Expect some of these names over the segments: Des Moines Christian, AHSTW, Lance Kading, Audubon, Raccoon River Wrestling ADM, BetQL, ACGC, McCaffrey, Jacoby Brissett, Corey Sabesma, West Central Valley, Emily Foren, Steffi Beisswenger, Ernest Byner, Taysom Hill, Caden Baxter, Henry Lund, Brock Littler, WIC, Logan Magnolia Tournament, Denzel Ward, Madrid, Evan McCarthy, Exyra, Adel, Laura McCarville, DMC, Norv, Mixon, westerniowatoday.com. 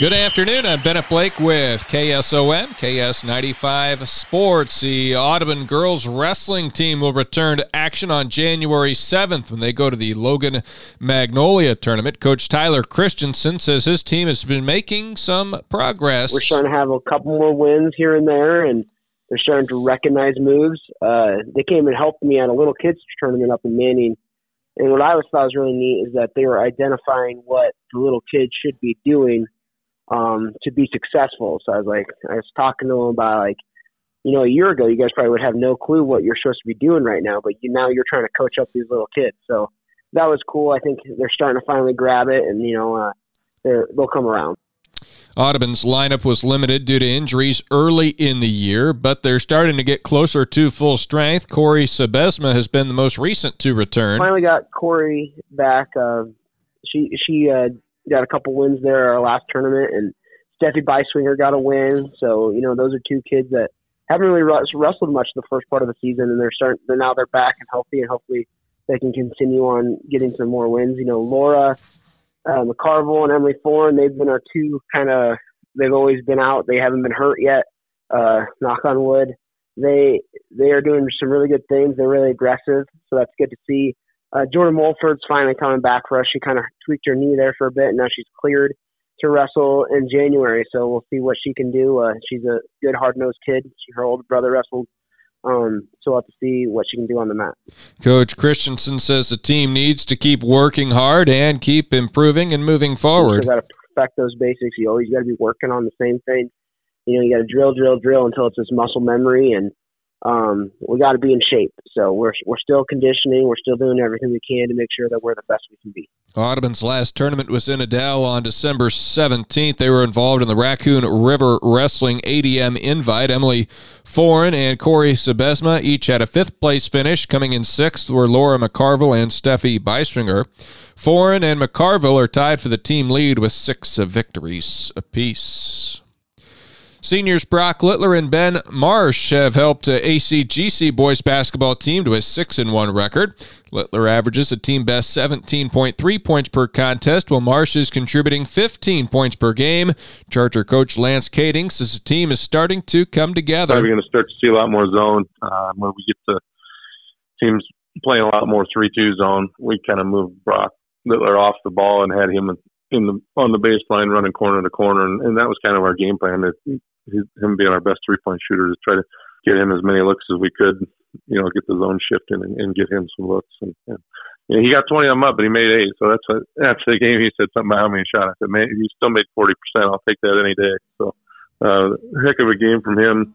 Good afternoon. I'm Bennett Blake with KSOM, KS95 Sports. The Audubon girls wrestling team will return to action on January 7th when they go to the Logan Magnolia Tournament. Coach Tyler Christensen says his team has been making some progress. We're starting to have a couple more wins here and there, and they're starting to recognize moves. They came and helped me at a little kids tournament up in Manning. And what I always thought was really neat is that they were identifying what the little kids should be doing to be successful. So I was talking to them about, a year ago, you guys probably would have no clue what you're supposed to be doing right now, but now you're trying to coach up these little kids. So that was cool. I think they're starting to finally grab it, and, they'll come around. Audubon's lineup was limited due to injuries early in the year, but they're starting to get closer to full strength. Corey Sabesma has been the most recent to return. Finally got Corey back. She got a couple wins there our last tournament, and Steffi Beisswenger got a win. So, those are two kids that haven't really wrestled much the first part of the season, and now they're back and healthy, and hopefully they can continue on getting some more wins. Laura McCarville and Emily Foren, they've been our two they've always been out. They haven't been hurt yet. Knock on wood. They are doing some really good things. They're really aggressive, so that's good to see. Jordan Wolford's finally coming back for us. She kind of tweaked her knee there for a bit, and now she's cleared to wrestle in January, so we'll see what she can do. She's a good, hard-nosed kid. Her older brother wrestled, so we'll have to see what she can do on the mat. Coach Christensen says the team needs to keep working hard and keep improving and moving forward. You got to perfect those basics. You always got to be working on the same thing. You got to drill until it's just muscle memory, and we got to be in shape. So we're still conditioning. We're still doing everything we can to make sure that we're the best we can be. Audubon's last tournament was in Adel on December 17th. They were involved in the Raccoon River Wrestling ADM invite. Emily Foren and Corey Sabesma each had a fifth-place finish. Coming in sixth were Laura McCarville and Steffi Beisswenger. Foren and McCarville are tied for the team lead with six victories apiece. Seniors Brock Littler and Ben Marsh have helped ACGC boys basketball team to a 6-1 record. Littler averages a team best 17.3 points per contest, while Marsh is contributing 15 points per game. Charger coach Lance Kading says the team is starting to come together. We're going to start to see a lot more zone where we get the teams playing a lot more 3-2 zone. We kind of moved Brock Littler off the ball and had him on the baseline running corner to corner, and that was kind of our game plan. Him being our best three-point shooter, to try to get him as many looks as we could, get the zone shift in and get him some looks. And he got 20 of them up, but he made 8. So that's after the game, he said something about how many shots. I said, man, he still made 40%. I'll take that any day. So heck of a game from him.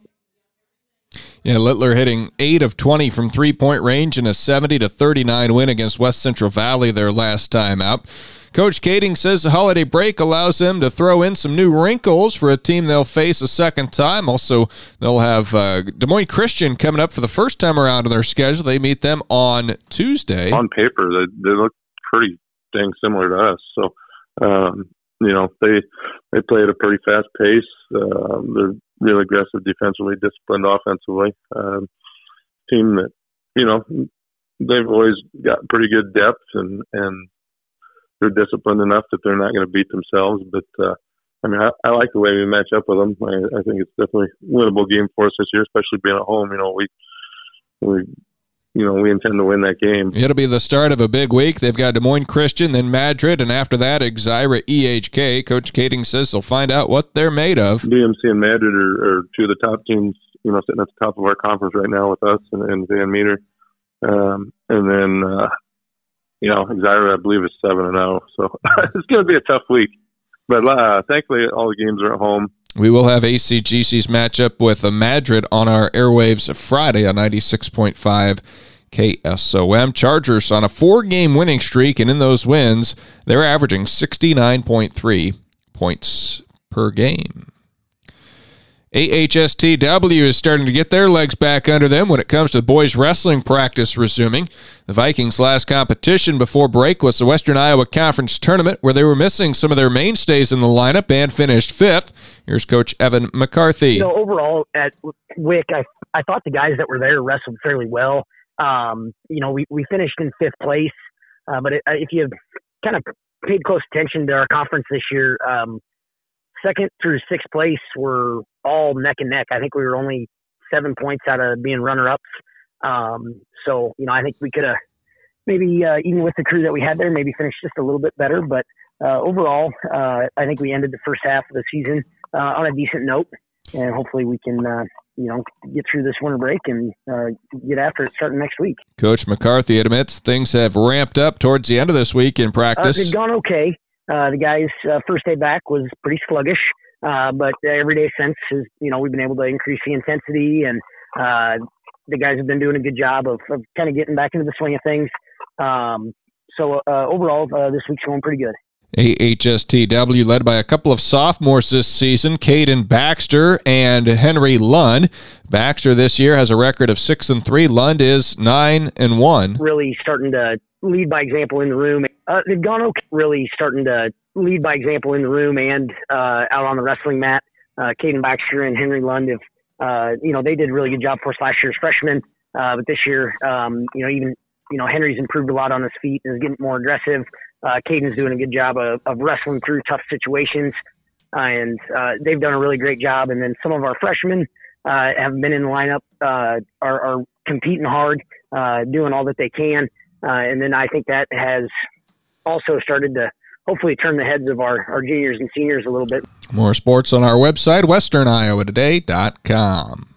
Yeah, Littler hitting 8 of 20 from three-point range in a 70-39 win against West Central Valley their last time out. Coach Kading says the holiday break allows them to throw in some new wrinkles for a team they'll face a second time. Also, they'll have Des Moines Christian coming up for the first time around on their schedule. They meet them on Tuesday. On paper, they look pretty dang similar to us. So, they play at a pretty fast pace. They're real aggressive defensively, disciplined offensively. Team that, they've always got pretty good depth, and they're disciplined enough that they're not going to beat themselves. But, I like the way we match up with them. I think it's definitely a winnable game for us this year, especially being at home. We intend to win that game. It'll be the start of a big week. They've got Des Moines Christian, then Madrid, and after that, Exyra EHK. Coach Kading says they'll find out what they're made of. DMC and Madrid are two of the top teams, sitting at the top of our conference right now with us and Van Meter. And then Exyra, I believe, is 7-0. So it's going to be a tough week. But thankfully, all the games are at home. We will have ACGC's matchup with Madrid on our airwaves Friday on 96.5 KSOM. Chargers on a 4-game winning streak, and in those wins, they're averaging 69.3 points per game. AHSTW is starting to get their legs back under them when it comes to boys wrestling practice resuming. The Vikings' last competition before break was the Western Iowa Conference Tournament, where they were missing some of their mainstays in the lineup and finished 5th. Here's Coach Evan McCarthy. Overall, at WIC, I thought the guys that were there wrestled fairly well. We finished in 5th place, but if you kind of paid close attention to our conference this year, second through sixth place were all neck and neck. I think we were only 7 points out of being runner-ups. So, you know, I think we could have maybe, even with the crew that we had there, maybe finished just a little bit better. But overall, I think we ended the first half of the season on a decent note. And hopefully we can, you know, get through this winter break and get after it starting next week. Coach McCarthy admits things have ramped up towards the end of this week in practice. They've gone okay. The guys' first day back was pretty sluggish, but every day since is, you know, we've been able to increase the intensity, and the guys have been doing a good job of kind of getting back into the swing of things. So overall, this week's going pretty good. AHSTW led by a couple of sophomores this season, Caden Baxter and Henry Lund. Baxter this year has a record of 6-3. Lund is 9-1. Really starting to lead by example in the room. They've gone okay. Really starting to lead by example in the room and out on the wrestling mat. Caden Baxter and Henry Lund have, you know, they did a really good job for us last year as freshmen, but this year, you know, even, you know, Henry's improved a lot on his feet and is getting more aggressive. Caden's doing a good job of wrestling through tough situations, and they've done a really great job. And then some of our freshmen have been in the lineup, are competing hard, doing all that they can. And then I think that has also started to hopefully turn the heads of our juniors and seniors a little bit. More sports on our website, westerniowatoday.com.